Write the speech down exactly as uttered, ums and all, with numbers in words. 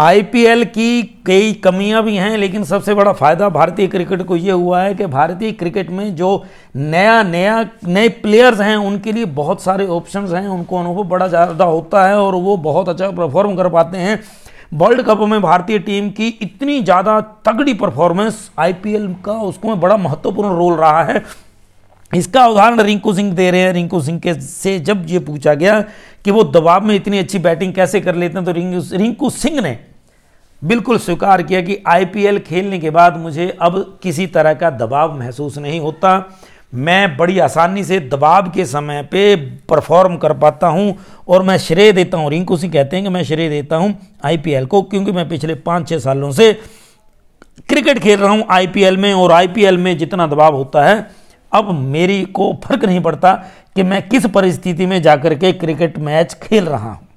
IPL की कई कमियां भी हैं, लेकिन सबसे बड़ा फ़ायदा भारतीय क्रिकेट को ये हुआ है कि भारतीय क्रिकेट में जो नया नया नए प्लेयर्स हैं उनके लिए बहुत सारे ऑप्शंस हैं, उनको अनुभव बड़ा ज़्यादा होता है और वो बहुत अच्छा परफॉर्म कर पाते हैं। वर्ल्ड कप में भारतीय टीम की इतनी ज़्यादा तगड़ी परफॉर्मेंस आईपीएल का उसको बड़ा महत्वपूर्ण रोल रहा है। इसका उदाहरण रिंकू सिंह दे रहे हैं। रिंकू सिंह के से जब ये पूछा गया कि वो दबाव में इतनी अच्छी बैटिंग कैसे कर लेते हैं, तो रिंकू रिंकू सिंह ने बिल्कुल स्वीकार किया कि आईपीएल खेलने के बाद मुझे अब किसी तरह का दबाव महसूस नहीं होता, मैं बड़ी आसानी से दबाव के समय पे परफॉर्म कर पाता हूं और मैं श्रेय देता हूं। रिंकू सिंह कहते हैं कि मैं श्रेय देता हूं आईपीएल को, क्योंकि मैं पिछले पाँच छः सालों से क्रिकेट खेल रहा हूं आईपीएल में, और आईपीएल में जितना दबाव होता है अब मेरी को फर्क नहीं पड़ता कि मैं किस परिस्थिति में जाकर के क्रिकेट मैच खेल रहा हूं।